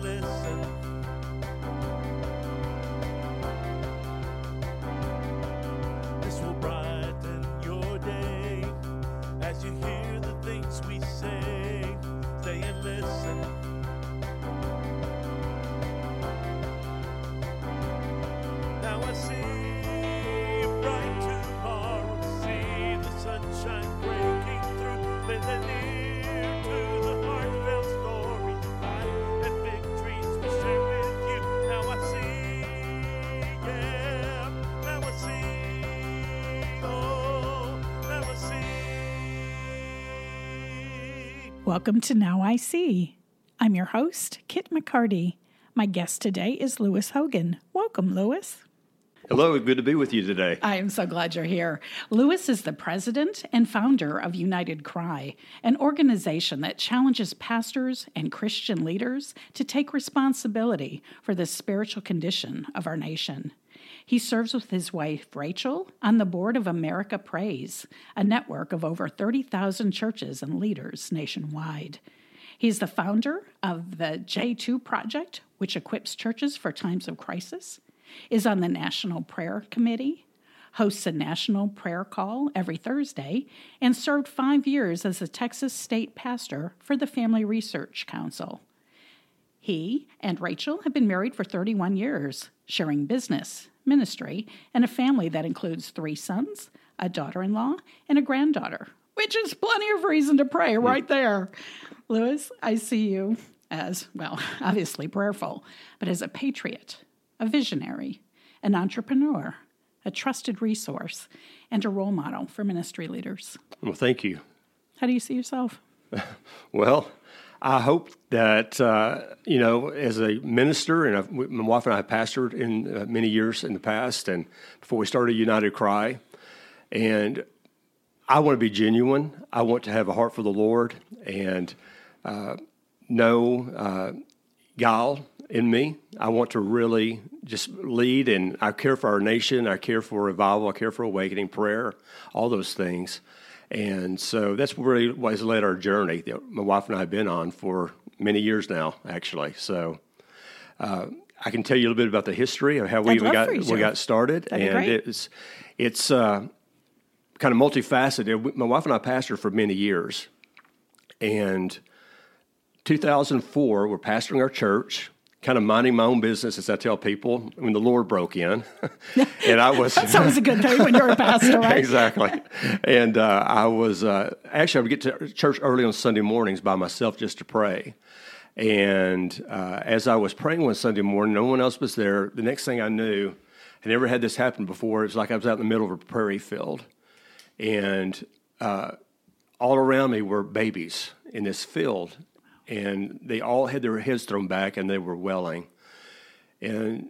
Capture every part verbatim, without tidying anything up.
and listen. Welcome to Now I See. I'm your host, Kit McCarty. My guest today is Lewis Hogan. Welcome, Lewis. Hello, good to be with you today. I am so glad you're here. Lewis is the president and founder of United Cry, an organization that challenges pastors and Christian leaders to take responsibility for the spiritual condition of our nation. He serves with his wife, Rachel, on the board of America Prays, a network of over thirty thousand churches and leaders nationwide. He's the founder of the J two Project, which equips churches for times of crisis, is on the National Prayer Committee, hosts a national prayer call every Thursday, and served five years as a Texas state pastor for the Family Research Council. He and Rachel have been married for thirty-one years, sharing business, ministry, and a family that includes three sons, a daughter-in-law, and a granddaughter, which is plenty of reason to pray right there. Lewis, I see you as, well, obviously prayerful, but as a patriot, a visionary, an entrepreneur, a trusted resource, and a role model for ministry leaders. Well, thank you. How do you see yourself? Well, I hope that, uh, you know, as a minister, and I've, my wife and I have pastored in uh, many years in the past, and before we started United Cry, and I want to be genuine. I want to have a heart for the Lord and uh, no uh, guile in me. I want to really just lead, and I care for our nation. I care for revival. I care for awakening, prayer, all those things. And so that's really what has led our journey that my wife and I have been on for many years now, actually. So uh, I can tell you a little bit about the history of how we even got we got started. That'd and it's it's uh, kind of multifaceted. My wife and I pastored for many years. And two thousand four, we're pastoring our church, kind of minding my own business, as I tell people, when the Lord broke in. And I was... That's always a good thing when you're a pastor, right? Exactly. And uh, I was... Uh, actually, I would get to church early on Sunday mornings by myself just to pray. And uh, as I was praying one Sunday morning, no one else was there. The next thing I knew, I never had this happen before, it was like I was out in the middle of a prairie field. And uh, all around me were babies in this field. And they all had their heads thrown back, and they were wailing. And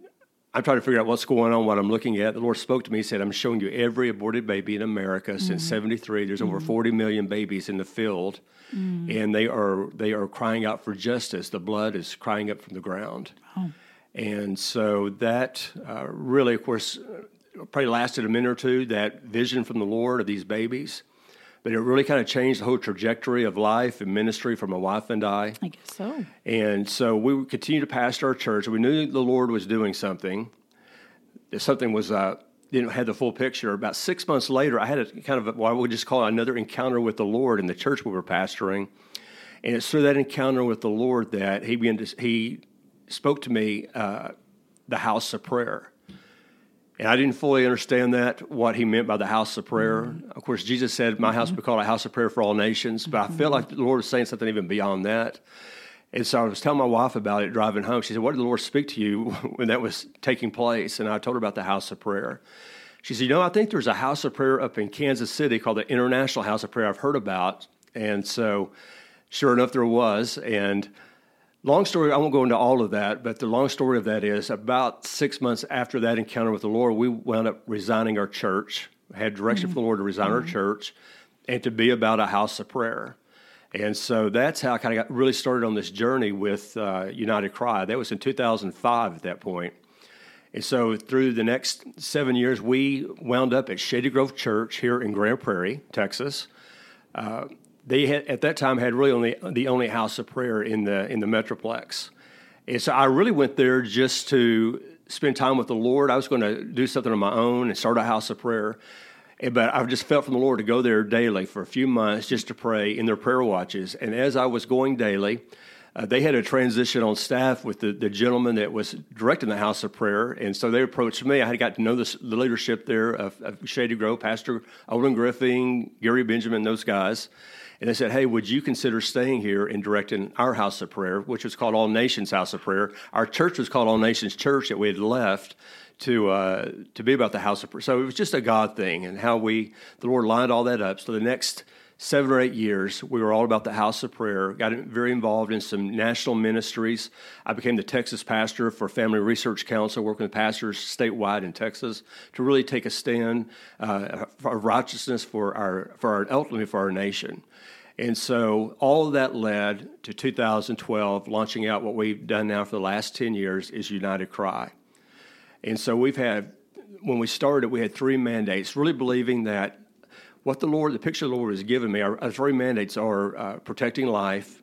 I'm trying to figure out what's going on, what I'm looking at. The Lord spoke to me. He said, I'm showing you every aborted baby in America since mm-hmm. seventy-three. There's mm-hmm. over forty million babies in the field, mm-hmm. and they are they are crying out for justice. The blood is crying up from the ground. Oh. And so that uh, really, of course, probably lasted a minute or two, that vision from the Lord of these babies. But it really kind of changed the whole trajectory of life and ministry for my wife and I. I guess so. And so we would continue to pastor our church. We knew the Lord was doing something. Something was, uh, didn't have the full picture. About six months later, I had a kind of, a, well, I would just call it another encounter with the Lord in the church we were pastoring. And it's through that encounter with the Lord that he began to, he spoke to me, uh, the house of prayer. And I didn't fully understand that, what he meant by the house of prayer. Mm-hmm. Of course, Jesus said, my house mm-hmm. would be called a house of prayer for all nations. But mm-hmm. I felt like the Lord was saying something even beyond that. And so I was telling my wife about it driving home. She said, what did the Lord speak to you when that was taking place? And I told her about the house of prayer. She said, you know, I think there's a house of prayer up in Kansas City called the International House of Prayer I've heard about. And so sure enough, there was. And long story, I won't go into all of that, but the long story of that is about six months after that encounter with the Lord, we wound up resigning our church, had direction mm-hmm. from the Lord to resign mm-hmm. our church and to be about a house of prayer. And so that's how I kind of got really started on this journey with uh, United Cry. That was in two thousand five at that point. And so through the next seven years, we wound up at Shady Grove Church here in Grand Prairie, Texas. Uh They had, at that time, had really only the only house of prayer in the in the Metroplex, And so I really went there just to spend time with the Lord. I was going to do something on my own and start a house of prayer. But I just felt from the Lord to go there daily for a few months just to pray in their prayer watches. And as I was going daily, uh, they had a transition on staff with the, the gentleman that was directing the house of prayer. And so they approached me. I had got to know this, the leadership there of, of Shady Grove, Pastor Olin Griffin, Gary Benjamin, those guys. And they said, hey, would you consider staying here and directing our house of prayer, which was called All Nations House of Prayer. Our church was called All Nations Church that we had left to uh, to be about the house of prayer. So it was just a God thing and how we, the Lord lined all that up. So the next seven or eight years, we were all about the house of prayer, got very involved in some national ministries. I became the Texas pastor for Family Research Council, working with pastors statewide in Texas to really take a stand uh, of righteousness for our, for our, ultimately for our nation. And so all of that led to two thousand twelve, launching out what we've done now for the last ten years is United Cry. And so we've had, when we started, we had three mandates, really believing that what the Lord, the picture the Lord has given me, our, our three mandates are uh, protecting life,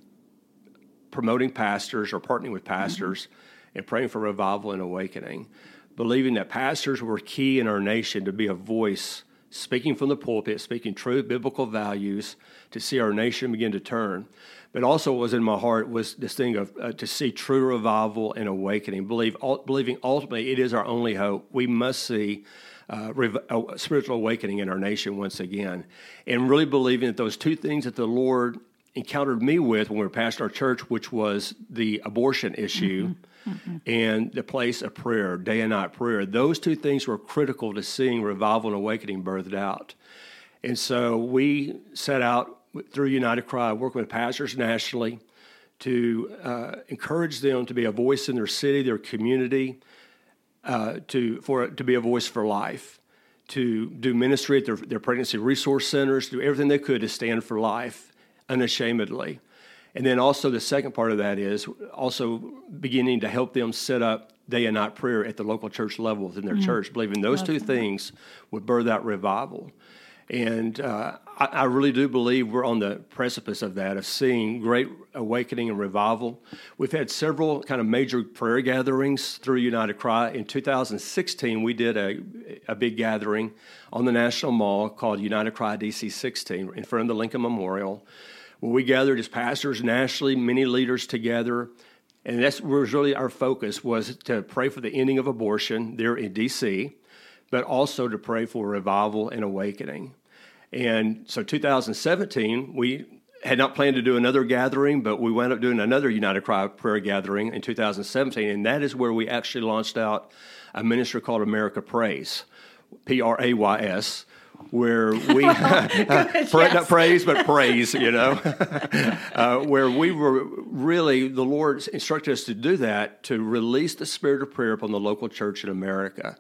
promoting pastors or partnering with pastors, mm-hmm. and praying for revival and awakening, believing that pastors were key in our nation to be a voice, speaking from the pulpit, speaking true biblical values to see our nation begin to turn. But also what was in my heart was this thing of uh, to see true revival and awakening, believe, all, believing ultimately it is our only hope. We must see uh, rev- a spiritual awakening in our nation once again. And really believing that those two things that the Lord encountered me with when we were pastoring our church, which was the abortion issue mm-hmm. Mm-hmm. and the place of prayer, day and night prayer, those two things were critical to seeing revival and awakening birthed out. And so we set out through United Cry, working with pastors nationally to uh, encourage them to be a voice in their city, their community, uh, to for to be a voice for life, to do ministry at their, their pregnancy resource centers, do everything they could to stand for life unashamedly. And then also the second part of that is also beginning to help them set up day and night prayer at the local church level within their mm-hmm. church, believing those okay. two things would birth out revival. And uh, I, I really do believe we're on the precipice of that, of seeing great awakening and revival. We've had several kind of major prayer gatherings through United Cry. In two thousand sixteen, we did a, a big gathering on the National Mall called United Cry D C sixteen in front of the Lincoln Memorial, where we gathered as pastors nationally, many leaders together. And that's was really our focus, was to pray for the ending of abortion there in D C, but also to pray for revival and awakening. And so two thousand seventeen, we had not planned to do another gathering, but we wound up doing another United Cry prayer gathering in two thousand seventeen, and that is where we actually launched out a ministry called America Prays, P R A Y S, where we, yes. not praise, but praise, you know, uh, where we were really, the Lord instructed us to do that, to release the spirit of prayer upon the local church in America.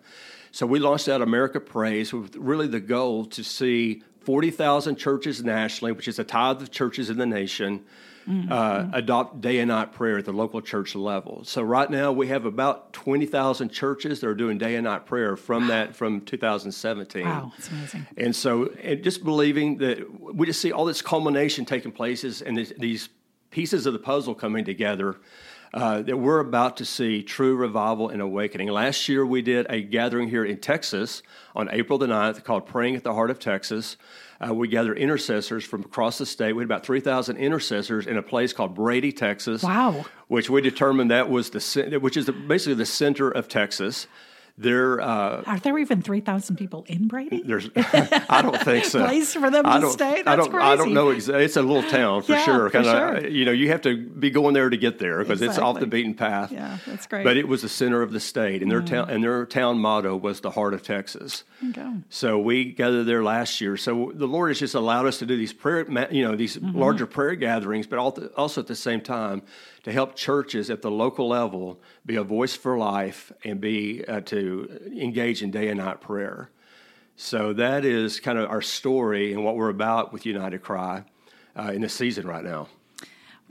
So we launched out America Prays with really the goal to see forty thousand churches nationally, which is a tithe of churches in the nation, mm-hmm. uh, adopt day and night prayer at the local church level. So right now we have about twenty thousand churches that are doing day and night prayer from that from two thousand seventeen. Wow, that's amazing. And so and just believing that we just see all this culmination taking place and this, these pieces of the puzzle coming together. Uh, that we're about to see true revival and awakening. Last year, we did a gathering here in Texas on April the ninth called Praying at the Heart of Texas. Uh, we gathered intercessors from across the state. We had about three thousand intercessors in a place called Brady, Texas. Wow! Which we determined that was the which is the, basically the center of Texas. There uh, are there even three thousand people in Brady? There's, I don't think so. Place for them to stay? That's I don't, crazy. I don't know. Exactly. It's a little town for yeah, sure. Kind of, sure. You know, you have to be going there to get there because exactly. It's off the beaten path. Yeah, that's great. But it was the center of the state, and their mm. town and their town motto was the heart of Texas. Okay. So we gathered there last year. So the Lord has just allowed us to do these prayer, you know, these mm-hmm. larger prayer gatherings, but also at the same time to help churches at the local level be a voice for life and be uh, to engage in day and night prayer. So that is kind of our story and what we're about with United Cry uh, in this season right now.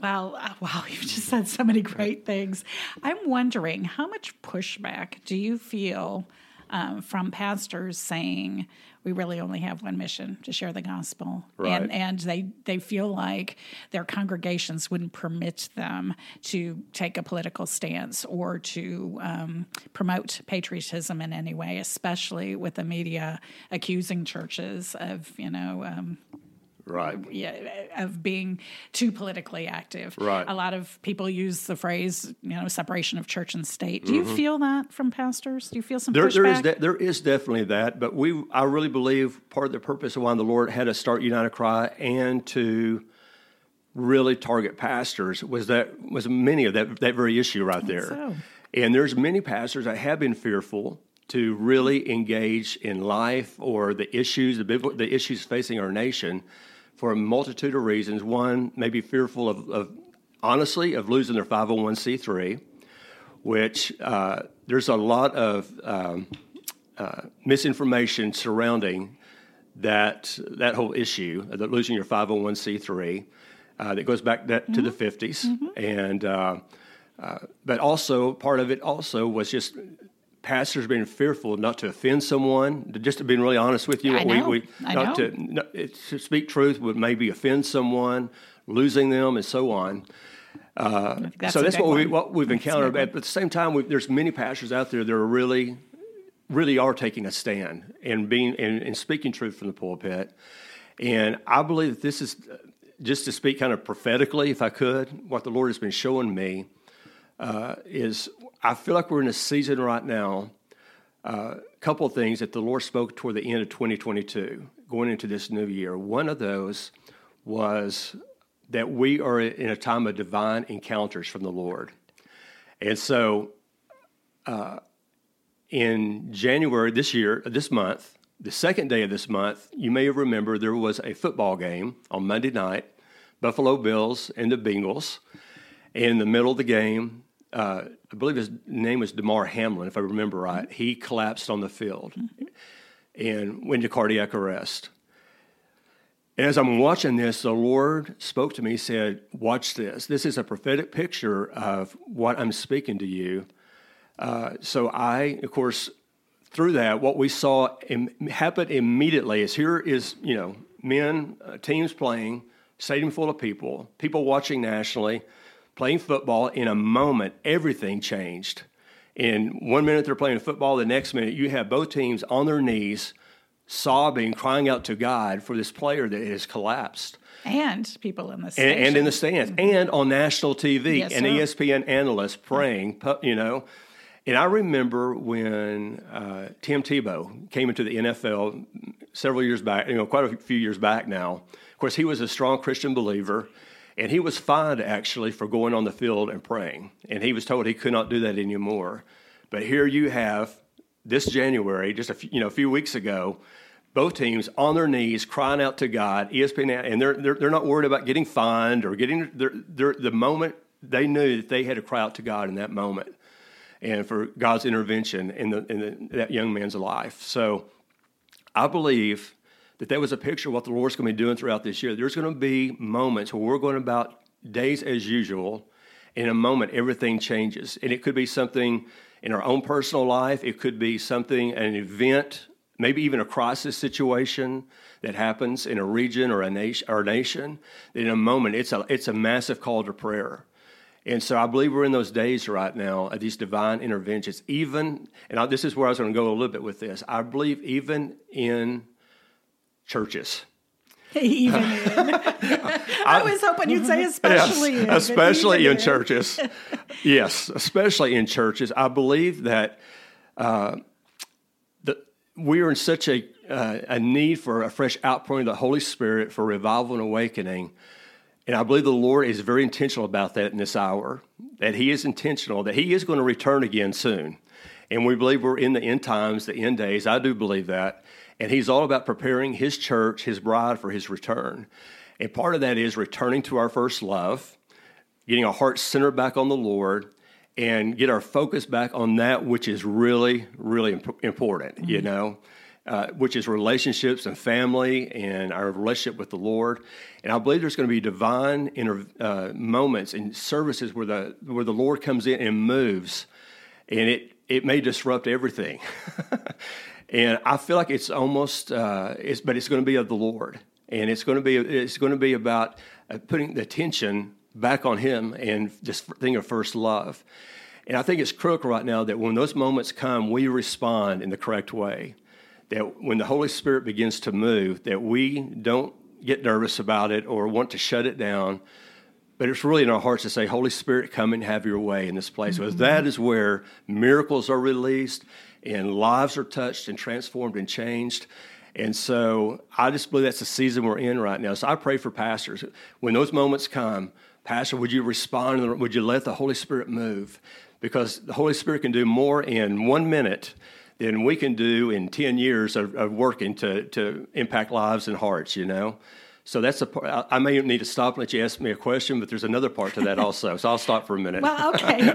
Wow, wow, you've just said so many great things. I'm wondering, how much pushback do you feel um, from pastors saying, we really only have one mission, to share the gospel. Right. And, and they, they feel like their congregations wouldn't permit them to take a political stance or to um, promote patriotism in any way, especially with the media accusing churches of, you know... Um, Right. Yeah, of being too politically active. Right. A lot of people use the phrase, you know, separation of church and state. Do mm-hmm. you feel that from pastors? Do you feel some there, pushback? There is, de- there is definitely that, but we, I really believe part of the purpose of why the Lord had us start United Cry and to really target pastors was that was many of that that very issue right there. So. And there's many pastors that have been fearful to really engage in life or the issues, the, the issues facing our nation. For a multitude of reasons. One, maybe fearful of, of honestly, of losing their five oh one c three, which uh, there's a lot of um, uh, misinformation surrounding that that whole issue, that losing your five oh one c three, uh, that goes back that, mm-hmm. to the fifties. Mm-hmm. And uh, uh, but also, part of it also was just pastors being fearful not to offend someone, just to be really honest with you. I know, we, we, I not know. To, not, to speak truth would maybe offend someone, losing them, and so on. Uh, that's so that's what, we, what we've that's encountered. But at the same time, we, there's many pastors out there that are really, really are taking a stand and being and, and speaking truth from the pulpit. And I believe that this is, just to speak kind of prophetically, if I could, what the Lord has been showing me uh, is... I feel like we're in a season right now, a uh, couple of things that the Lord spoke toward the end of twenty twenty-two, going into this new year. One of those was that we are in a time of divine encounters from the Lord. And so uh, in January this year, this month, the second day of this month, you may remember there was a football game on Monday night, Buffalo Bills and the Bengals. In the middle of the game, Uh, I believe his name was Demar Hamlin, if I remember right. He collapsed on the field mm-hmm. and went to cardiac arrest. And as I'm watching this, the Lord spoke to me, said, watch this. This is a prophetic picture of what I'm speaking to you. Uh, so I, of course, through that, what we saw im- happen immediately is here is, you know, men, uh, teams playing, stadium full of people, people watching nationally, playing football. In a moment, everything changed. In one minute, they're playing football. The next minute, you have both teams on their knees, sobbing, crying out to God for this player that has collapsed. And people in the stands. And, and in the stands. Mm-hmm. And on national T V. Yes, an E S P N analyst praying, mm-hmm. you know. And I remember when uh, Tim Tebow came into the N F L several years back, you know, quite a few years back now. Of course, he was a strong Christian believer. And he was fined, actually, for going on the field and praying. And he was told he could not do that anymore. But here you have, this January, just a few, you know, a few weeks ago, both teams on their knees crying out to God, E S P N, and they're they're, they're not worried about getting fined or getting they're, they're, the moment they knew that they had to cry out to God in that moment and for God's intervention in the in the, that young man's life. So I believe that that was a picture of what the Lord's going to be doing throughout this year. There's going to be moments where we're going about days as usual. In a moment, everything changes. And it could be something in our own personal life. It could be something, an event, maybe even a crisis situation that happens in a region or a nation. Or a nation. In a moment, it's a, it's a massive call to prayer. And so I believe we're in those days right now of these divine interventions. Even, and I, this is where I was going to go a little bit with this. I believe even in... churches. Even in. I, I was hoping you'd say especially yes, in. Especially in, in churches. Yes, especially in churches. I believe that uh, the, we are in such a, uh, a need for a fresh outpouring of the Holy Spirit for revival and awakening. And I believe the Lord is very intentional about that in this hour, that he is intentional, that he is going to return again soon. And we believe we're in the end times, the end days. I do believe that. And he's all about preparing his church, his bride, for his return. And part of that is returning to our first love, getting our hearts centered back on the Lord, and get our focus back on that which is really, really imp- important, mm-hmm. you know, uh, which is relationships and family and our relationship with the Lord. And I believe there's going to be divine inter- uh, moments and services where the where the Lord comes in and moves, and it it may disrupt everything. And I feel like it's almost, uh, it's, but it's going to be of the Lord, and it's going to be, it's going to be about putting the attention back on Him and this thing of first love. And I think it's critical right now that when those moments come, we respond in the correct way. That when the Holy Spirit begins to move, that we don't get nervous about it or want to shut it down. But it's really in our hearts to say, Holy Spirit, come and have your way in this place. Mm-hmm. Because that is where miracles are released and lives are touched and transformed and changed. And so I just believe that's the season we're in right now. So I pray for pastors. When those moments come, Pastor, would you respond? Would you let the Holy Spirit move? Because the Holy Spirit can do more in one minute than we can do in ten years of, of working to, to impact lives and hearts, you know? So that's a part. I may need to stop and let you ask me a question, but there's another part to that also. So I'll stop for a minute. Well, okay.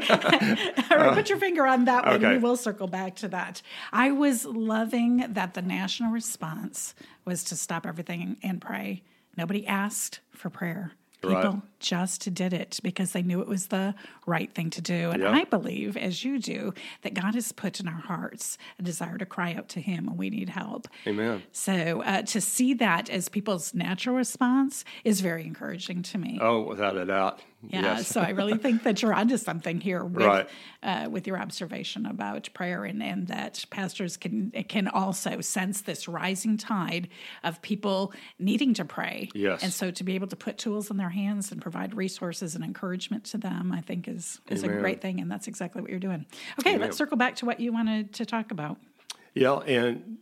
All right, put your finger on that one. Okay. We will circle back to that. I was loving that the national response was to stop everything and pray. Nobody asked for prayer. People right. just did it because they knew it was the right thing to do. And yeah. I believe, as you do, that God has put in our hearts a desire to cry out to Him when we need help. Amen. So uh, to see that as people's natural response is very encouraging to me. Oh, without a doubt. Yeah, yes. So I really think that you're onto something here with right. uh, with your observation about prayer, and, and that pastors can can also sense this rising tide of people needing to pray. Yes. And so to be able to put tools in their hands and provide resources and encouragement to them, I think is, is a great thing, and that's exactly what you're doing. Okay, Amen. Let's circle back to what you wanted to talk about. Yeah, and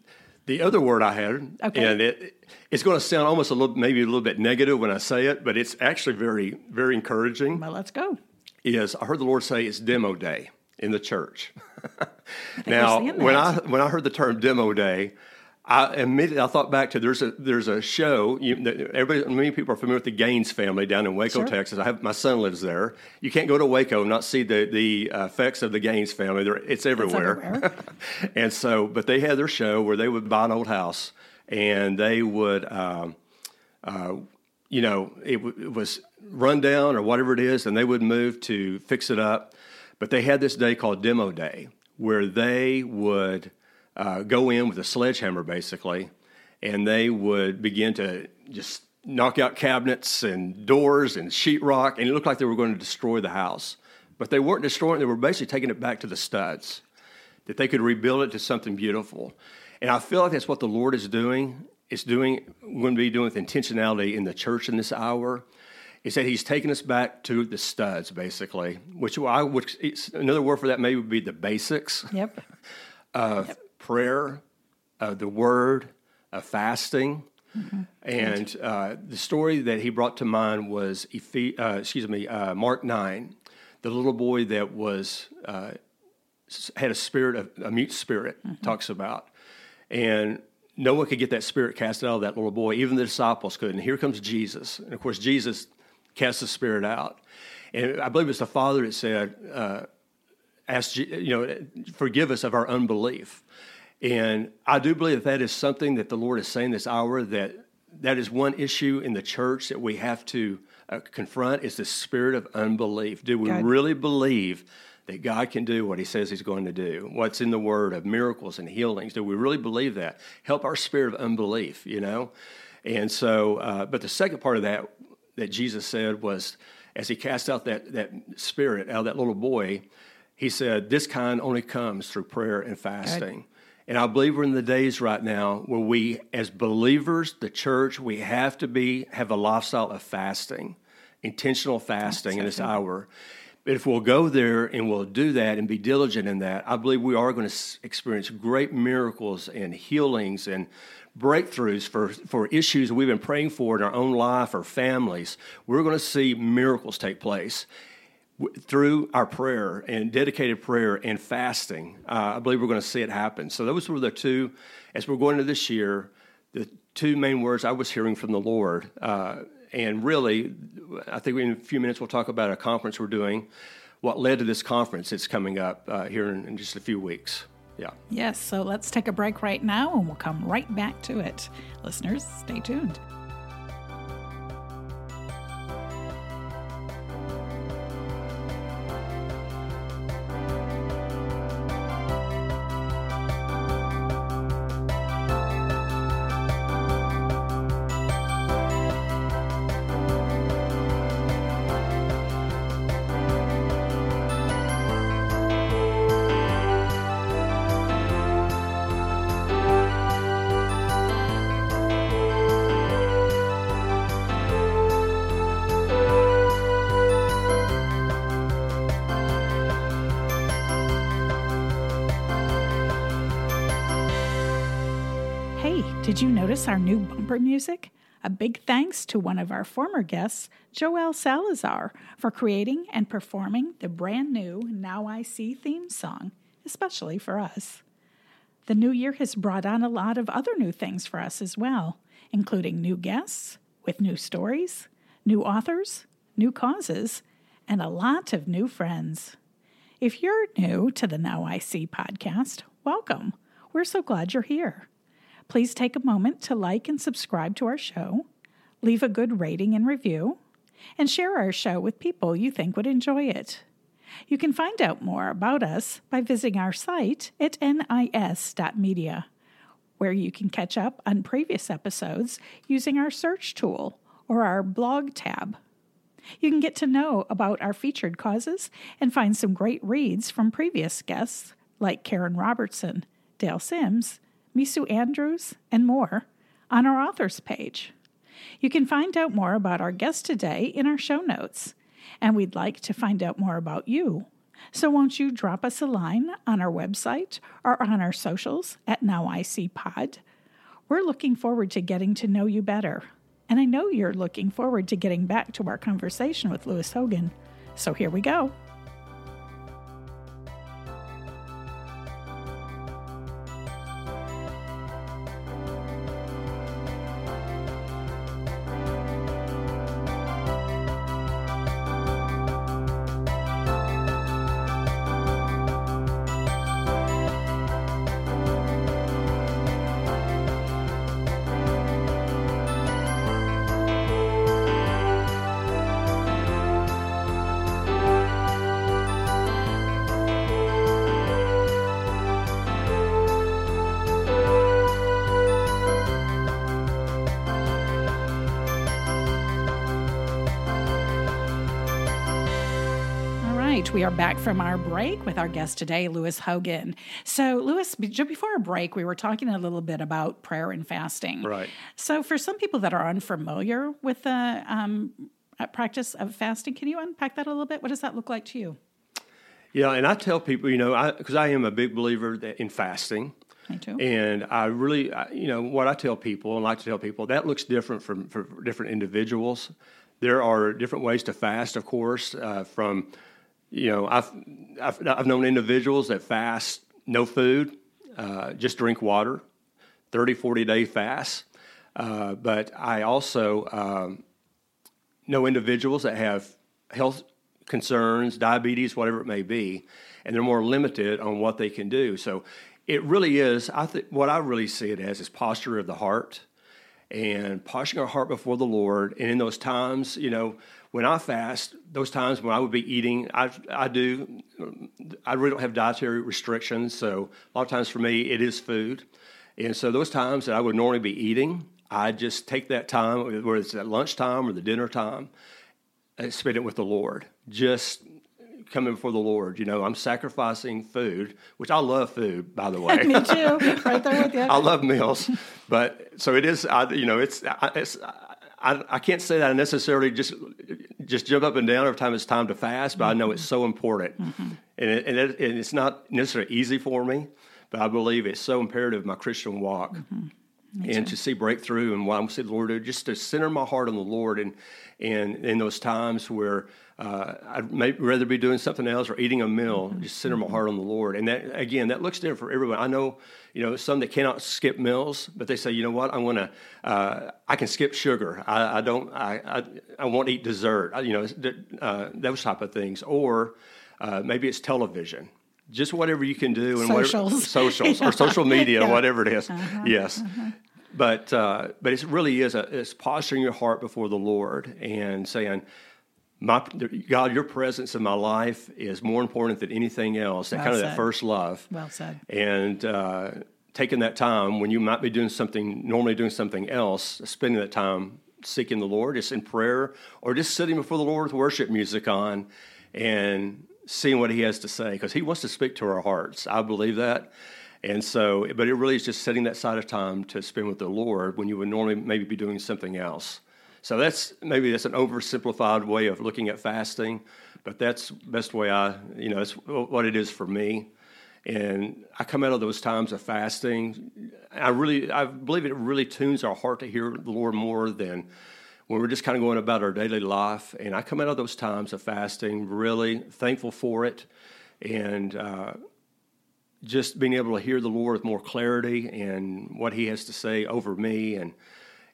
the other word I had, okay. and it, it's going to sound almost a little, maybe a little bit negative when I say it, but it's actually very, very encouraging. Well, let's go. Is I heard the Lord say it's demo day in the church. Now, when I when I heard the term demo day, I immediately I thought back to there's a there's a show. You, everybody, many people are familiar with the Gaines family down in Waco, sure. Texas. I have my son lives there. You can't go to Waco and not see the the effects of the Gaines family. They're, it's everywhere. It's everywhere. And so, but they had their show where they would buy an old house and they would, um, uh, you know, it, w- it was run down or whatever it is, and they would move to fix it up. But they had this day called Demo Day where they would. Uh, go in with a sledgehammer, basically, and they would begin to just knock out cabinets and doors and sheetrock, and it looked like they were going to destroy the house. But they weren't destroying it. They were basically taking it back to the studs, that they could rebuild it to something beautiful. And I feel like that's what the Lord is doing. It's doing, going to be doing with intentionality in the church in this hour. Is that He's taking us back to the studs, basically, which I would, another word for that maybe would be the basics. Yep. of yep. prayer, uh, the word, uh, fasting, mm-hmm. and uh, the story that he brought to mind was, Ephes- uh, excuse me, uh, Mark nine, the little boy that was uh, had a spirit, of, a mute spirit, mm-hmm. talks about, and no one could get that spirit cast out of that little boy, even the disciples couldn't. Here comes Jesus, and of course Jesus casts the spirit out, and I believe it's the Father that said, uh, "Ask you know, forgive us of our unbelief." And I do believe that that is something that the Lord is saying this hour, that that is one issue in the church that we have to uh, confront is the spirit of unbelief. Do we God. really believe that God can do what He says He's going to do? What's in the Word of miracles and healings? Do we really believe that? Help our spirit of unbelief, you know? And so, uh, but the second part of that that Jesus said was, as He cast out that, that spirit out of that little boy, He said, this kind only comes through prayer and fasting. Good. And I believe we're in the days right now where we, as believers, the church, we have to be have a lifestyle of fasting, intentional fasting in this hour. If we'll go there and we'll do that and be diligent in that, I believe we are going to experience great miracles and healings and breakthroughs for, for issues we've been praying for in our own life or families. We're going to see miracles take place through our prayer and dedicated prayer and fasting. uh, I believe we're going to see it happen. So those were the two, as we're going into this year, the two main words I was hearing from the Lord. Uh, and really, I think in a few minutes we'll talk about a conference we're doing, what led to this conference that's coming up uh, here in, in just a few weeks. Yeah. Yes, so let's take a break right now and we'll come right back to it. Listeners, stay tuned. Hey, did you notice our new bumper music? A big thanks to one of our former guests, Joel Salazar, for creating and performing the brand new Now I See theme song, especially for us. The new year has brought on a lot of other new things for us as well, including new guests with new stories, new authors, new causes, and a lot of new friends. If you're new to the Now I See podcast, welcome. We're so glad you're here. Please take a moment to like and subscribe to our show, leave a good rating and review, and share our show with people you think would enjoy it. You can find out more about us by visiting our site at N I S dot media, where you can catch up on previous episodes using our search tool or our blog tab. You can get to know about our featured causes and find some great reads from previous guests like Karen Robertson, Dale Sims, Misu Andrews, and more on our authors page. You can find out more about our guest today in our show notes, and we'd like to find out more about you. So won't you drop us a line on our website or on our socials at Now I See Pod? We're looking forward to getting to know you better, and I know you're looking forward to getting back to our conversation with Lewis Hogan. So here we go. We are back from our break with our guest today, Lewis Hogan. So, Lewis, before our break, we were talking a little bit about prayer and fasting. Right. So, for some people that are unfamiliar with the um, practice of fasting, can you unpack that a little bit? What does that look like to you? Yeah, and I tell people, you know, because I, I am a big believer in fasting. Me too. And I really, I, you know, what I tell people and like to tell people, that looks different from, for different individuals. There are different ways to fast, of course, uh, from... You know, I've, I've I've known individuals that fast no food, uh, just drink water, thirty, forty-day fasts. Uh, but I also um, know individuals that have health concerns, diabetes, whatever it may be, and they're more limited on what they can do. So it really is, I think what I really see it as is posture of the heart and posturing our heart before the Lord. And in those times, you know, when I fast, those times when I would be eating, I I do, I really don't have dietary restrictions. So a lot of times for me, it is food. And so those times that I would normally be eating, I just take that time, whether it's at lunchtime or the dinner time, and spend it with the Lord. Just coming before the Lord. You know, I'm sacrificing food, which I love food, by the way. Me too. Right there with you. I love meals. But so it is, I, you know, it's, I, it's, I, I can't say that I necessarily just just jump up and down every time it's time to fast, but mm-hmm. I know it's so important. Mm-hmm. And, it, and, it, and it's not necessarily easy for me, but I believe it's so imperative in my Christian walk mm-hmm. and to see breakthrough and what I'm seeing the Lord do, just to center my heart on the Lord and and in those times where uh, I'd may, rather be doing something else or eating a meal, mm-hmm. just center my heart on the Lord. And that again, that looks different for everyone. I know, you know, some that cannot skip meals, but they say, you know what, I'm gonna, uh, I can skip sugar. I, I don't, I, I, I won't eat dessert. I, you know, uh, those type of things. Or uh, maybe it's television. Just whatever you can do and socials, whatever, socials yeah. or social media, yeah. whatever it is. Uh-huh. Yes. Uh-huh. But uh, but it really is a, it's posturing your heart before the Lord and saying, "My God, your presence in my life is more important than anything else." That well kind of said. That first love. Well said. And uh, taking that time when you might be doing something normally doing something else, spending that time seeking the Lord, just in prayer, or just sitting before the Lord with worship music on, and seeing what He has to say because He wants to speak to our hearts. I believe that. And so, but it really is just setting that side of time to spend with the Lord when you would normally maybe be doing something else. So that's, maybe that's an oversimplified way of looking at fasting, but that's the best way I, you know, it's what it is for me. And I come out of those times of fasting. I really, I believe it really tunes our heart to hear the Lord more than when we're just kind of going about our daily life. And I come out of those times of fasting really thankful for it, and uh, just being able to hear the Lord with more clarity and what He has to say over me, and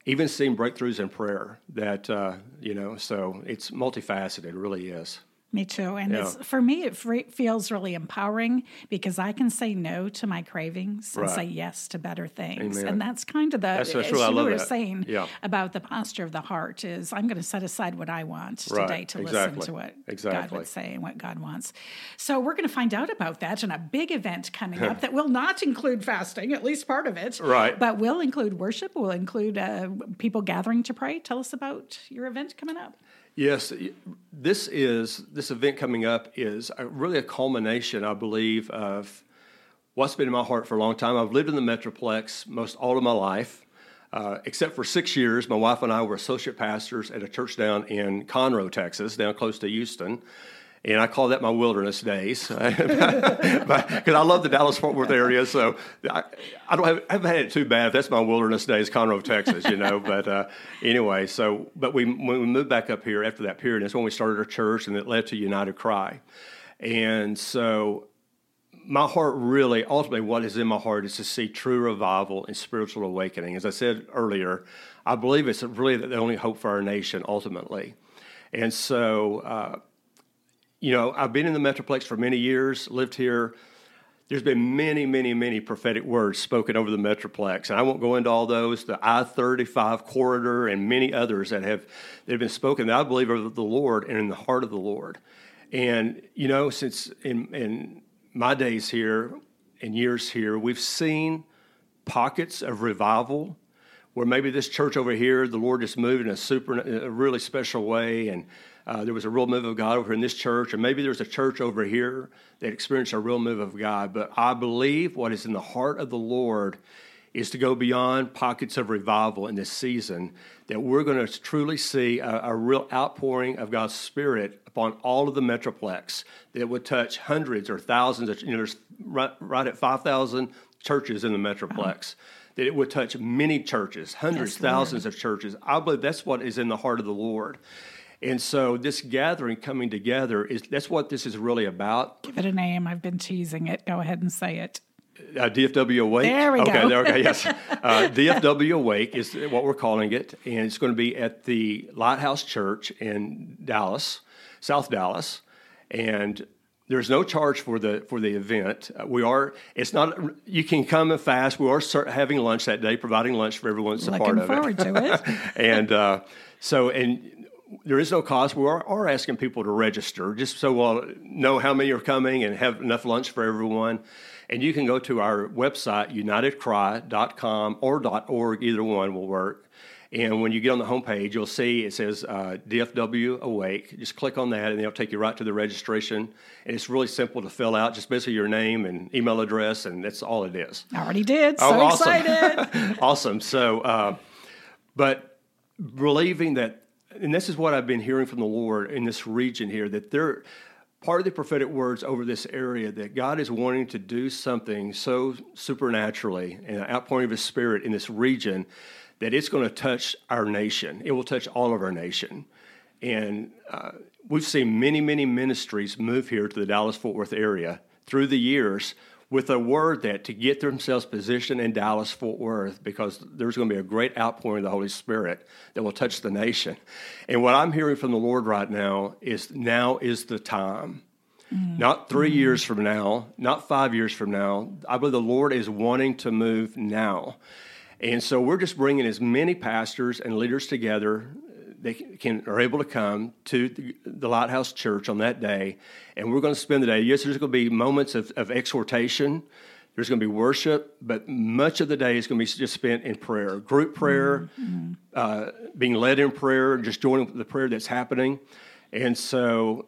even seeing breakthroughs in prayer. That uh, you know, so it's multifaceted. It really is. Me too. And yeah. it's, for me, it feels really empowering because I can say no to my cravings right. and say yes to better things. Amen. And that's kind of the, that's, that's as really, you were that. saying yeah. about the posture of the heart is I'm going to set aside what I want right. today to exactly. listen to what exactly. God would say and what God wants. So we're going to find out about that in a big event coming up that will not include fasting, at least part of it, right. but will include worship, will include uh, people gathering to pray. Tell us about your event coming up. Yes, this is this event coming up is a, really a culmination, I believe, of what's been in my heart for a long time. I've lived in the Metroplex most all of my life, uh, except for six years. My wife and I were associate pastors at a church down in Conroe, Texas, down close to Houston. And I call that my wilderness days, because I love the Dallas-Fort Worth area. So I, I don't have, I haven't had it too bad. If that's my wilderness days, Conroe, Texas, you know. But uh, anyway, so but we when we moved back up here after that period, that's when we started our church, and it led to United Cry. And so my heart really, ultimately, what is in my heart is to see true revival and spiritual awakening. As I said earlier, I believe it's really the only hope for our nation ultimately. And so. Uh, You know, I've been in the Metroplex for many years, lived here. There's been many, many, many prophetic words spoken over the Metroplex, and I won't go into all those, the I thirty-five corridor and many others that have that have been spoken that I believe are the Lord and in the heart of the Lord. And, you know, since in, in my days here and years here, we've seen pockets of revival where maybe this church over here, the Lord just moved in a, super, a really special way, and Uh, there was a real move of God over here in this church, or maybe there's a church over here that experienced a real move of God. But I believe what is in the heart of the Lord is to go beyond pockets of revival in this season, that we're going to truly see a, a real outpouring of God's Spirit upon all of the Metroplex that would touch hundreds or thousands. Of, you know, there's right, right at five thousand churches in the Metroplex. Oh. That it would touch many churches, hundreds, yes, thousands Lord. Of churches. I believe that's what is in the heart of the Lord. And so this gathering coming together, is that's what this is really about. Give it a name. I've been teasing it. Go ahead and say it. Uh, D F W Awake. There we okay, go. There, okay, yes. Uh, D F W Awake is what we're calling it, and it's going to be at the Lighthouse Church in Dallas, South Dallas, and there's no charge for the for the event. Uh, we are. It's not. You can come and fast. We are having lunch that day, providing lunch for everyone that's a part of it. Looking forward to it. and uh, so and. There is no cost. We are, are asking people to register just so we'll know how many are coming and have enough lunch for everyone. And you can go to our website, united cry dot com or .org, either one will work. And when you get on the homepage, you'll see it says uh, D F W Awake. Just click on that, and it'll take you right to the registration. And it's really simple to fill out, just basically your name and email address, and that's all it is. I already did. So oh, awesome. Excited. Awesome. So, uh, but believing that, and this is what I've been hearing from the Lord in this region here, that they're part of the prophetic words over this area, that God is wanting to do something so supernaturally and an outpouring of His Spirit in this region that it's going to touch our nation. It will touch all of our nation. And uh, we've seen many, many ministries move here to the Dallas-Fort Worth area through the years with a word that to get themselves positioned in Dallas-Fort Worth, because there's going to be a great outpouring of the Holy Spirit that will touch the nation. And what I'm hearing from the Lord right now is now is the time. Mm-hmm. Not three mm-hmm. years from now, not five years from now. I believe the Lord is wanting to move now. And so we're just bringing as many pastors and leaders together they can are able to come to the Lighthouse Church on that day, and we're going to spend the day. Yes, there's going to be moments of, of exhortation. There's going to be worship, but much of the day is going to be just spent in prayer, group prayer, mm-hmm. uh, being led in prayer, just joining the prayer that's happening. And so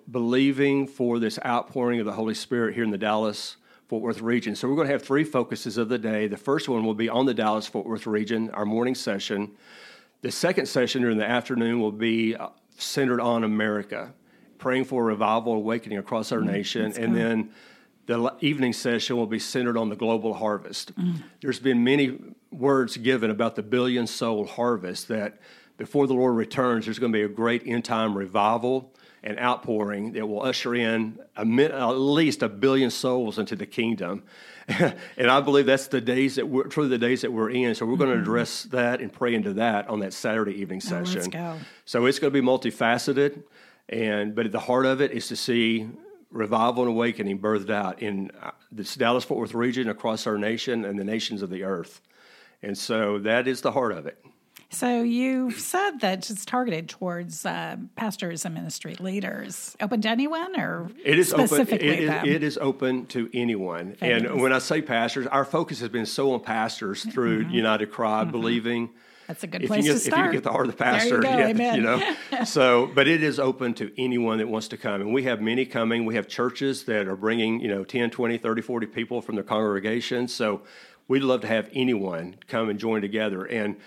believing for this outpouring of the Holy Spirit here in the Dallas-Fort Worth region. So we're going to have three focuses of the day. The first one will be on the Dallas-Fort Worth region, our morning session. The second session during the afternoon will be centered on America, praying for revival, awakening across our nation. That's and good. Then The evening session will be centered on the global harvest. Mm. There's been many words given about the billion soul harvest, that before the Lord returns, there's going to be a great end-time revival and outpouring that will usher in a, at least a billion souls into the kingdom. And I believe that's the days that we're, truly the days that we're in. So we're mm-hmm. going to address that and pray into that on that Saturday evening session. Oh, let's go. So it's going to be multifaceted, and but at the heart of it is to see revival and awakening birthed out in this Dallas-Fort Worth region, across our nation, and the nations of the earth. And so that is the heart of it. So you've said that it's targeted towards uh, pastors and ministry leaders. Open to anyone, or it is specifically open, it, them? Is, it is open to anyone. Fabulous. And when I say pastors, our focus has been so on pastors through mm-hmm. United Cry, mm-hmm. believing. That's a good if place you get, to start. If you get the heart of the pastor, there you, go, yeah, you know. So, but it is open to anyone that wants to come. And we have many coming. We have churches that are bringing, you know, ten, twenty, thirty, forty people from their congregation. So we'd love to have anyone come and join together. And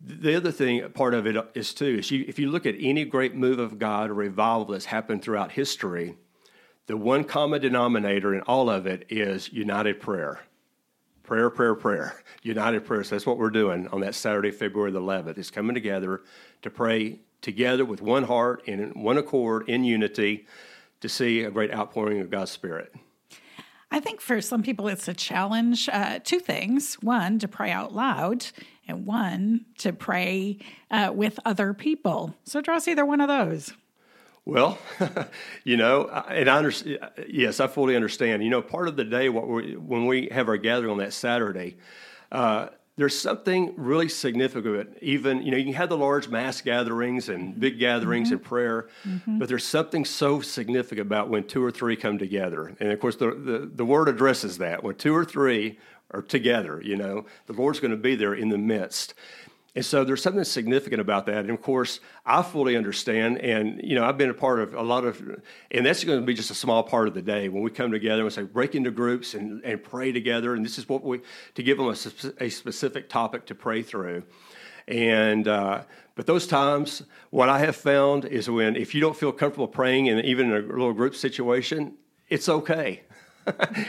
the other thing, part of it is, too, is you, if you look at any great move of God or revival that's happened throughout history, the one common denominator in all of it is united prayer. Prayer, prayer, prayer. United prayer. So that's what we're doing on that Saturday, February the eleventh. It's coming together to pray together with one heart and in one accord, in unity, to see a great outpouring of God's Spirit. I think for some people it's a challenge. Uh, two things. One, to pray out loud, and one, to pray uh, with other people. So draw us either one of those. Well, you know, and I understand, yes, I fully understand. You know, part of the day what we, when we have our gathering on that Saturday, uh, there's something really significant. Even, you know, you can have the large mass gatherings and big gatherings mm-hmm. and prayer, mm-hmm. but there's something so significant about when two or three come together. And, of course, the, the, the Word addresses that. When two or three are together, you know, the Lord's going to be there in the midst. And so there's something significant about that. And, of course, I fully understand. And, you know, I've been a part of a lot of, and that's going to be just a small part of the day when we come together and we say, break into groups and, and pray together. And this is what we, to give them a, a specific topic to pray through. And, uh, but those times, what I have found is when, if you don't feel comfortable praying, and even in a little group situation, it's okay.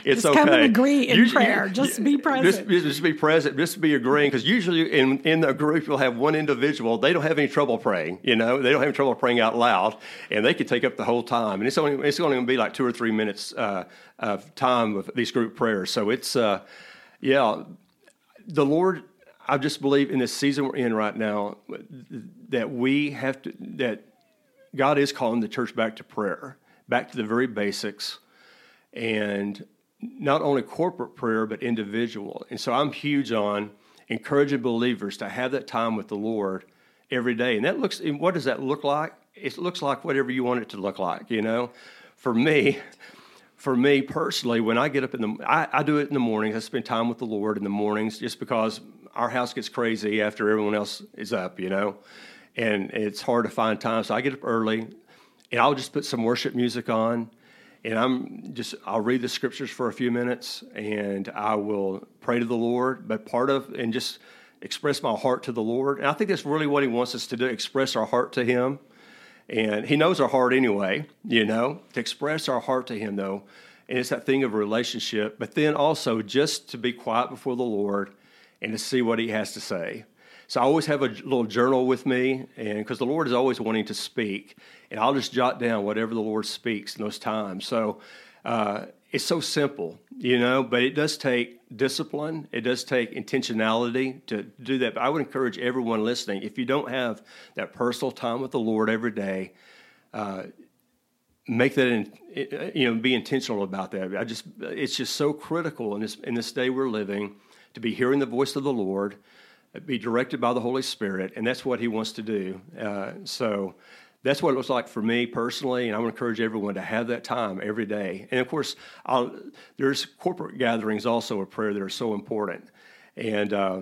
It's just okay. Come and agree in you, prayer. You, just be present. Just, just be present. Just be agreeing. Because usually in, in a group, you'll have one individual. They don't have any trouble praying. You know, they don't have any trouble praying out loud, and they can take up the whole time. And it's only it's only going to be like two or three minutes uh, of time of these group prayers. So it's uh, yeah, the Lord. I just believe in this season we're in right now that we have to that God is calling the church back to prayer, back to the very basics. And not only corporate prayer, but individual. And so I'm huge on encouraging believers to have that time with the Lord every day. And that looks, and what does that look like? It looks like whatever you want it to look like, you know? For me, for me personally, when I get up in the, I, I do it in the mornings. I spend time with the Lord in the mornings just because our house gets crazy after everyone else is up, you know? And it's hard to find time. So I get up early, and I'll just put some worship music on. And I'm just, I'll read the scriptures for a few minutes, and I will pray to the Lord, but part of, and just express my heart to the Lord. And I think that's really what He wants us to do, express our heart to Him. And He knows our heart anyway, you know, to express our heart to Him, though. And it's that thing of relationship, but then also just to be quiet before the Lord and to see what He has to say. So I always have a little journal with me, and because the Lord is always wanting to speak, and I'll just jot down whatever the Lord speaks in those times. So uh, it's so simple, you know, but it does take discipline. It does take intentionality to do that. But I would encourage everyone listening, if you don't have that personal time with the Lord every day, uh, make that, in, you know, be intentional about that. I just, it's just so critical in this in this day we're living to be hearing the voice of the Lord, be directed by the Holy Spirit, and that's what He wants to do. Uh, so that's what it looks like for me personally, and I would encourage everyone to have that time every day. And, of course, I'll, there's corporate gatherings also of prayer that are so important. And uh,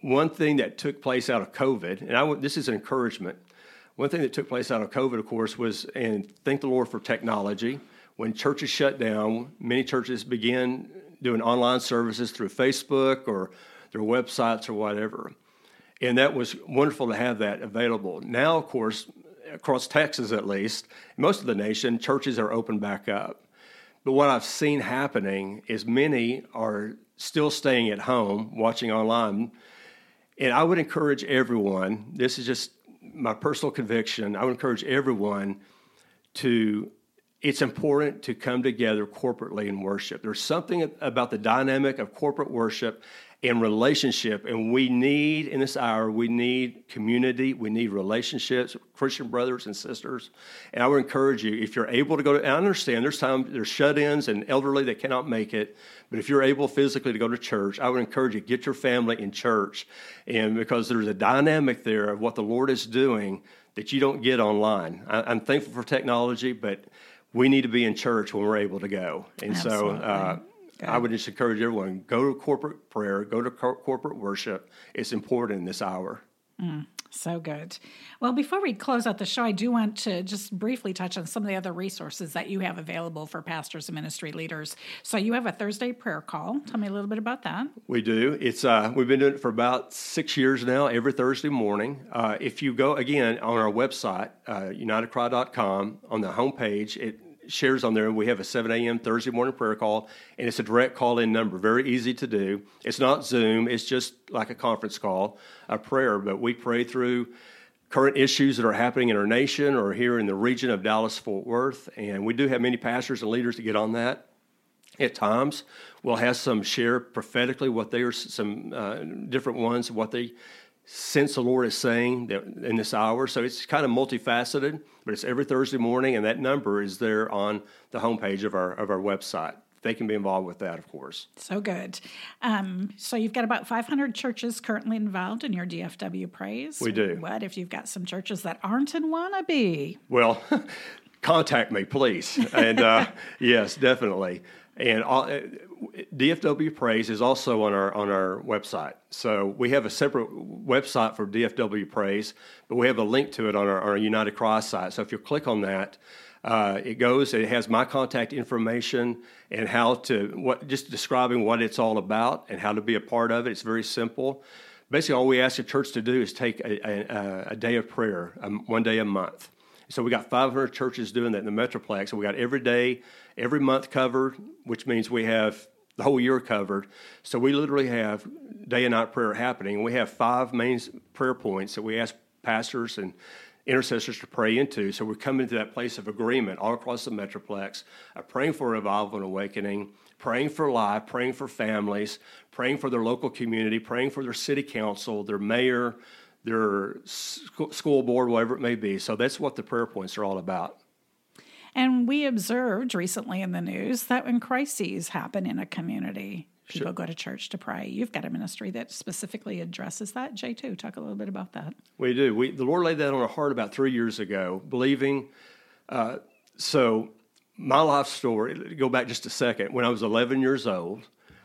one thing that took place out of COVID, and I, this is an encouragement, one thing that took place out of COVID, of course, was, and thank the Lord for technology, when churches shut down, many churches began doing online services through Facebook or their websites or whatever. And that was wonderful to have that available. Now, of course, across Texas at least, most of the nation, churches are open back up. But what I've seen happening is many are still staying at home, watching online. And I would encourage everyone, this is just my personal conviction, I would encourage everyone to, it's important to come together corporately in worship. There's something about the dynamic of corporate worship and relationship, and we need, in this hour, we need community, we need relationships, Christian brothers and sisters. And I would encourage you, if you're able to go to, and I understand there's time, there's shut-ins and elderly that cannot make it, but if you're able physically to go to church, I would encourage you, get your family in church, and because there's a dynamic there of what the Lord is doing that you don't get online. I, I'm thankful for technology, but we need to be in church when we're able to go. And Absolutely. so... Uh, I would just encourage everyone, go to corporate prayer, go to cor- corporate worship. It's important in this hour. Mm, so good. Well, before we close out the show, I do want to just briefly touch on some of the other resources that you have available for pastors and ministry leaders. So you have a Thursday prayer call. Tell me a little bit about that. We do. It's uh, we've been doing it for about six years now, every Thursday morning. Uh, if you go, again, on our website, uh, united cry dot com, on the homepage, it shares on there. We have a seven a.m. Thursday morning prayer call, and it's a direct call-in number. Very easy to do. It's not Zoom. It's just like a conference call, a prayer, but we pray through current issues that are happening in our nation or here in the region of Dallas-Fort Worth, and we do have many pastors and leaders that get on that. At times, we'll have some share prophetically what they are, some uh, different ones, what they since the Lord is saying that in this hour. So it's kind of multifaceted, but it's every Thursday morning, and that number is there on the homepage of our of our website. They can be involved with that, of course. So good. Um, so you've got about five hundred churches currently involved in your D F W Prays. We do. What if you've got some churches that aren't and want to be? Well, contact me, please. And uh, yes, definitely. And all, D F W Praise is also on our on our website. So we have a separate website for D F W Praise, but we have a link to it on our, our United Cry site. So if you click on that, uh, it goes. It has my contact information and how to what just describing what it's all about and how to be a part of it. It's very simple. Basically, all we ask the church to do is take a, a, a day of prayer, um, one day a month. So we got five hundred churches doing that in the Metroplex. So we got every day, every month covered, which means we have the whole year covered. So we literally have day and night prayer happening. We have five main prayer points that we ask pastors and intercessors to pray into. So we're coming to that place of agreement all across the Metroplex, of praying for revival and awakening, praying for life, praying for families, praying for their local community, praying for their city council, their mayor, their school board, whatever it may be. So that's what the prayer points are all about. And we observed recently in the news that when crises happen in a community, people sure. go to church to pray. You've got a ministry that specifically addresses that. J two, talk a little bit about that. We do. We, the Lord laid that on our heart about three years ago, believing. Uh, so my life story, go back just a second, when I was eleven years old,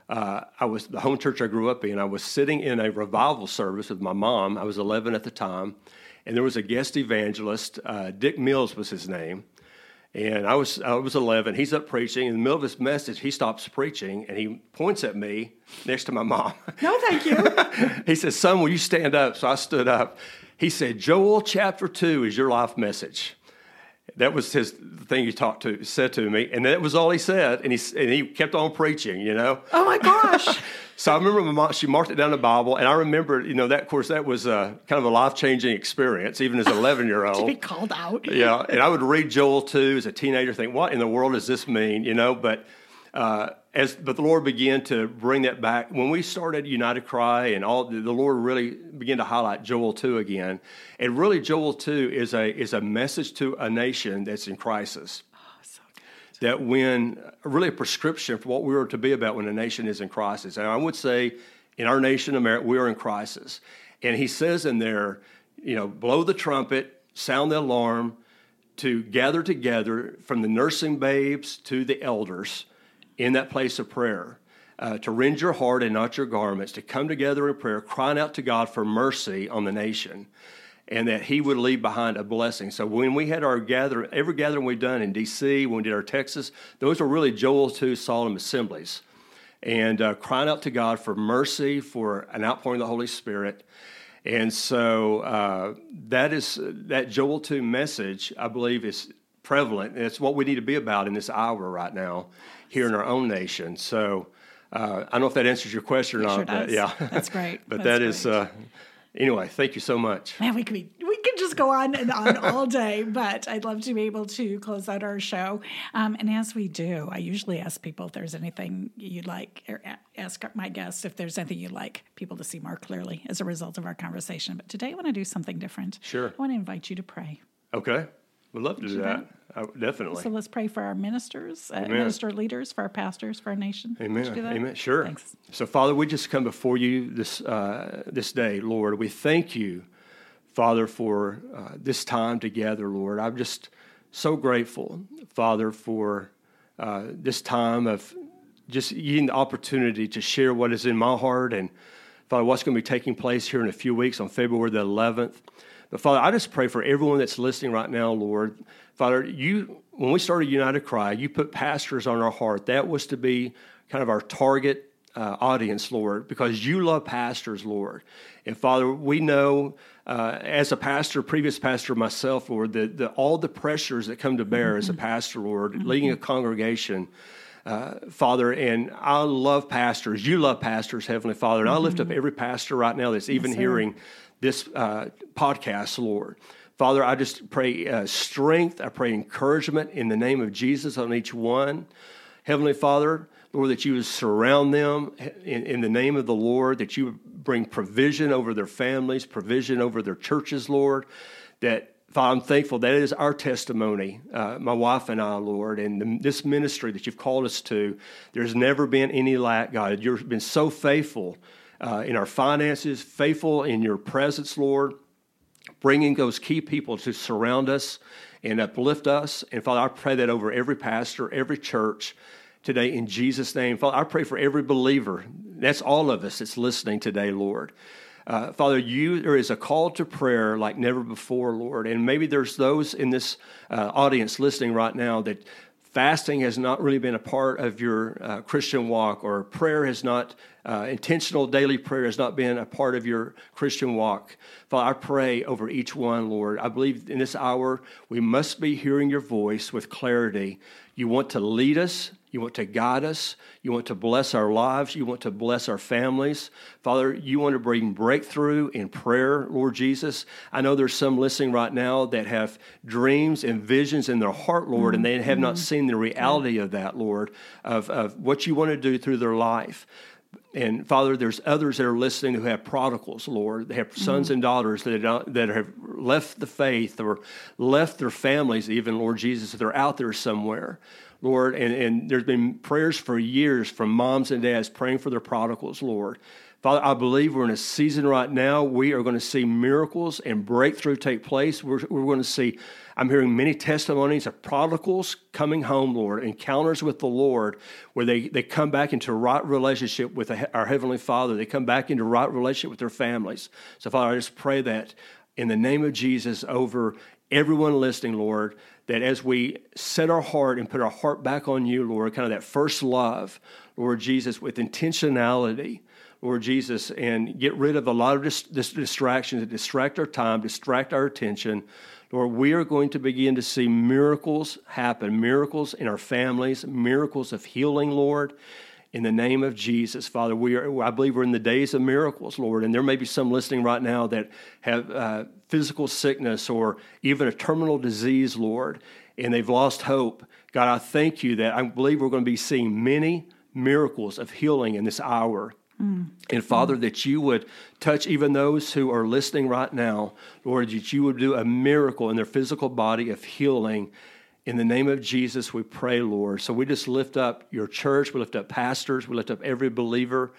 Uh, I was the home church I grew up in. I was sitting in a revival service with my mom. I was eleven at the time, and there was a guest evangelist. Uh, Dick Mills was his name, and I was I was eleven. He's up preaching. In the middle of his message, he stops preaching and he points at me next to my mom. No, thank you. He says, "Son, will you stand up?" So I stood up. He said, "Joel chapter two is your life message." That was his thing he talked to said to me, and that was all he said. And he and he kept on preaching, you know. Oh my gosh! So I remember my mom; she marked it down in the Bible, and I remember, you know, that of course that was a, kind of a life changing experience, even as an eleven year old. To be called out, yeah. And I would read Joel two as a teenager, think, "What in the world does this mean?" You know, but. Uh, As, but the Lord began to bring that back. When we started United Cry and all, the Lord really began to highlight Joel two again. And really, Joel two is a is a message to a nation that's in crisis. Oh, so good. That when, really a prescription for what we are to be about when a nation is in crisis. And I would say in our nation, America, we are in crisis. And he says in there, you know, blow the trumpet, sound the alarm, to gather together from the nursing babes to the elders, in that place of prayer, uh, to rend your heart and not your garments, to come together in prayer, crying out to God for mercy on the nation, and that he would leave behind a blessing. So when we had our gathering, every gathering we've done in D C, when we did our Texas, those were really Joel two solemn assemblies, and uh, crying out to God for mercy, for an outpouring of the Holy Spirit. And so uh, that is that Joel two message, I believe, is prevalent, and it's what we need to be about in this hour right now here in our own nation. So uh, I don't know if that answers your question or not. Sure does. But yeah, that's great. But that's that great. is uh, anyway. Thank you so much. Man, we could be, we could just go on and on all day, but I'd love to be able to close out our show. Um, and as we do, I usually ask people if there's anything you'd like, or ask my guests if there's anything you'd like people to see more clearly as a result of our conversation. But today I want to do something different. Sure. I want to invite you to pray. Okay. We'd love to do that. I, definitely. So let's pray for our ministers, uh, minister leaders, for our pastors, for our nation. Amen. Amen. Sure. Thanks. So, Father, we just come before you this uh, this day, Lord. We thank you, Father, for uh, this time together, Lord. I'm just so grateful, Father, for uh, this time of just getting the opportunity to share what is in my heart and, Father, what's going to be taking place here in a few weeks on February the eleventh. But, Father, I just pray for everyone that's listening right now, Lord. Father, you, when we started United Cry, you put pastors on our heart. That was to be kind of our target uh, audience, Lord, because you love pastors, Lord. And, Father, we know uh, as a pastor, previous pastor myself, Lord, that the, all the pressures that come to bear mm-hmm. as a pastor, Lord, mm-hmm. leading a congregation, uh, Father, and I love pastors. You love pastors, Heavenly Father, and mm-hmm. I lift up every pastor right now that's even yes, hearing this uh, podcast, Lord. Father, I just pray uh, strength. I pray encouragement in the name of Jesus on each one. Heavenly Father, Lord, that you would surround them in, in the name of the Lord, that you would bring provision over their families, provision over their churches, Lord. That, Father, I'm thankful that is our testimony, uh, my wife and I, Lord, and the, this ministry that you've called us to. There's never been any lack, God. You've been so faithful Uh, in our finances, faithful in your presence, Lord, bringing those key people to surround us and uplift us. And, Father, I pray that over every pastor, every church today in Jesus' name. Father, I pray for every believer. That's all of us that's listening today, Lord. Uh, Father, you there is a call to prayer like never before, Lord. And maybe there's those in this uh, audience listening right now that fasting has not really been a part of your uh, Christian walk, or prayer has not, uh, intentional daily prayer has not been a part of your Christian walk. Father, I pray over each one, Lord. I believe in this hour we must be hearing your voice with clarity. You want to lead us. You want to guide us. You want to bless our lives. You want to bless our families. Father, you want to bring breakthrough in prayer, Lord Jesus. I know there's some listening right now that have dreams and visions in their heart, Lord, mm-hmm. and they have mm-hmm. not seen the reality yeah. of that, Lord, of, of what you want to do through their life. And, Father, there's others that are listening who have prodigals, Lord. They have sons mm-hmm. and daughters that don't, that have left the faith or left their families even, Lord Jesus. They're out there somewhere, Lord. And, and there's been prayers for years from moms and dads praying for their prodigals, Lord. Father, I believe we're in a season right now. We are going to see miracles and breakthrough take place. We're, we're going to see, I'm hearing many testimonies of prodigals coming home, Lord, encounters with the Lord, where they, they come back into right relationship with our Heavenly Father. They come back into right relationship with their families. So, Father, I just pray that in the name of Jesus over everyone listening, Lord, that as we set our heart and put our heart back on you, Lord, kind of that first love, Lord Jesus, with intentionality, Lord Jesus, and get rid of a lot of dis- dis- distractions that distract our time, distract our attention. Lord, we are going to begin to see miracles happen, miracles in our families, miracles of healing, Lord. In the name of Jesus, Father, we are, I believe we're in the days of miracles, Lord, and there may be some listening right now that have uh, physical sickness or even a terminal disease, Lord, and they've lost hope. God, I thank you that I believe we're going to be seeing many miracles of healing in this hour. Mm. And, Father, mm. that you would touch even those who are listening right now, Lord, that you would do a miracle in their physical body of healing. In the name of Jesus, we pray, Lord. So we just lift up your church. We lift up pastors. We lift up every believer,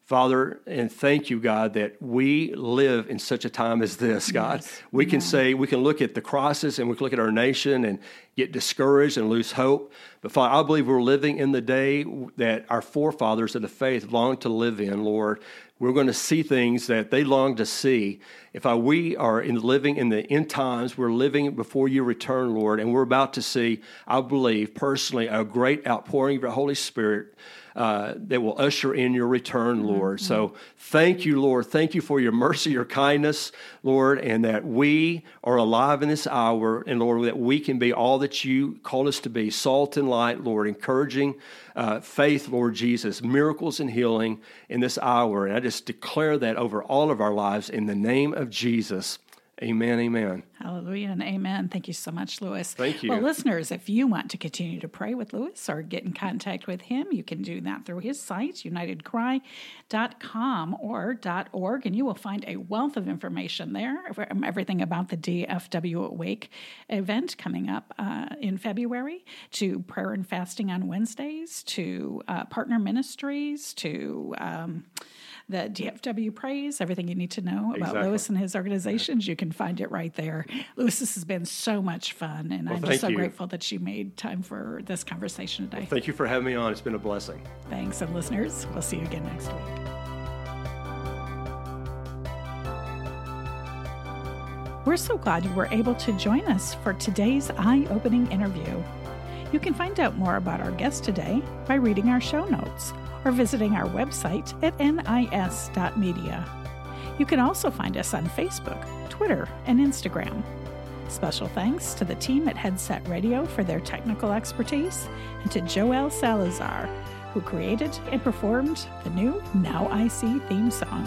Father. And thank you, God, that we live in such a time as this, God. Yes. We yeah. can say, we can look at the crisis and we can look at our nation and get discouraged and lose hope. But, Father, I believe we're living in the day that our forefathers of the faith longed to live in, Lord. We're going to see things that they long to see. If I, we are in living in the end times, we're living before you return, Lord, and we're about to see, I believe, personally, a great outpouring of your Holy Spirit uh, that will usher in your return, Lord. Mm-hmm. So thank you, Lord. Thank you for your mercy, your kindness, Lord, and that we are alive in this hour, and Lord, that we can be all that you called us to be, salt and light, Lord, encouraging uh, faith, Lord Jesus, miracles and healing in this hour. And I just declare that over all of our lives in the name of Jesus. Amen, amen. Hallelujah and amen. Thank you so much, Lewis. Thank you. Well, listeners, if you want to continue to pray with Lewis or get in contact with him, you can do that through his site, united cry dot com or .org, and you will find a wealth of information there, everything about the D F W Awake event coming up uh, in February, to prayer and fasting on Wednesdays, to uh, partner ministries, to... Um, the D F W Prays, everything you need to know about exactly. Lewis and his organizations, you can find it right there. Lewis, this has been so much fun, and well, I'm just so you. grateful that you made time for this conversation today. Well, thank you for having me on. It's been a blessing. Thanks, and listeners, we'll see you again next week. We're so glad you were able to join us for today's eye-opening interview. You can find out more about our guest today by reading our show notes or visiting our website at N I S dot media. You can also find us on Facebook, Twitter, and Instagram. Special thanks to the team at Headset Radio for their technical expertise, and to Joel Salazar, who created and performed the new Now I See theme song.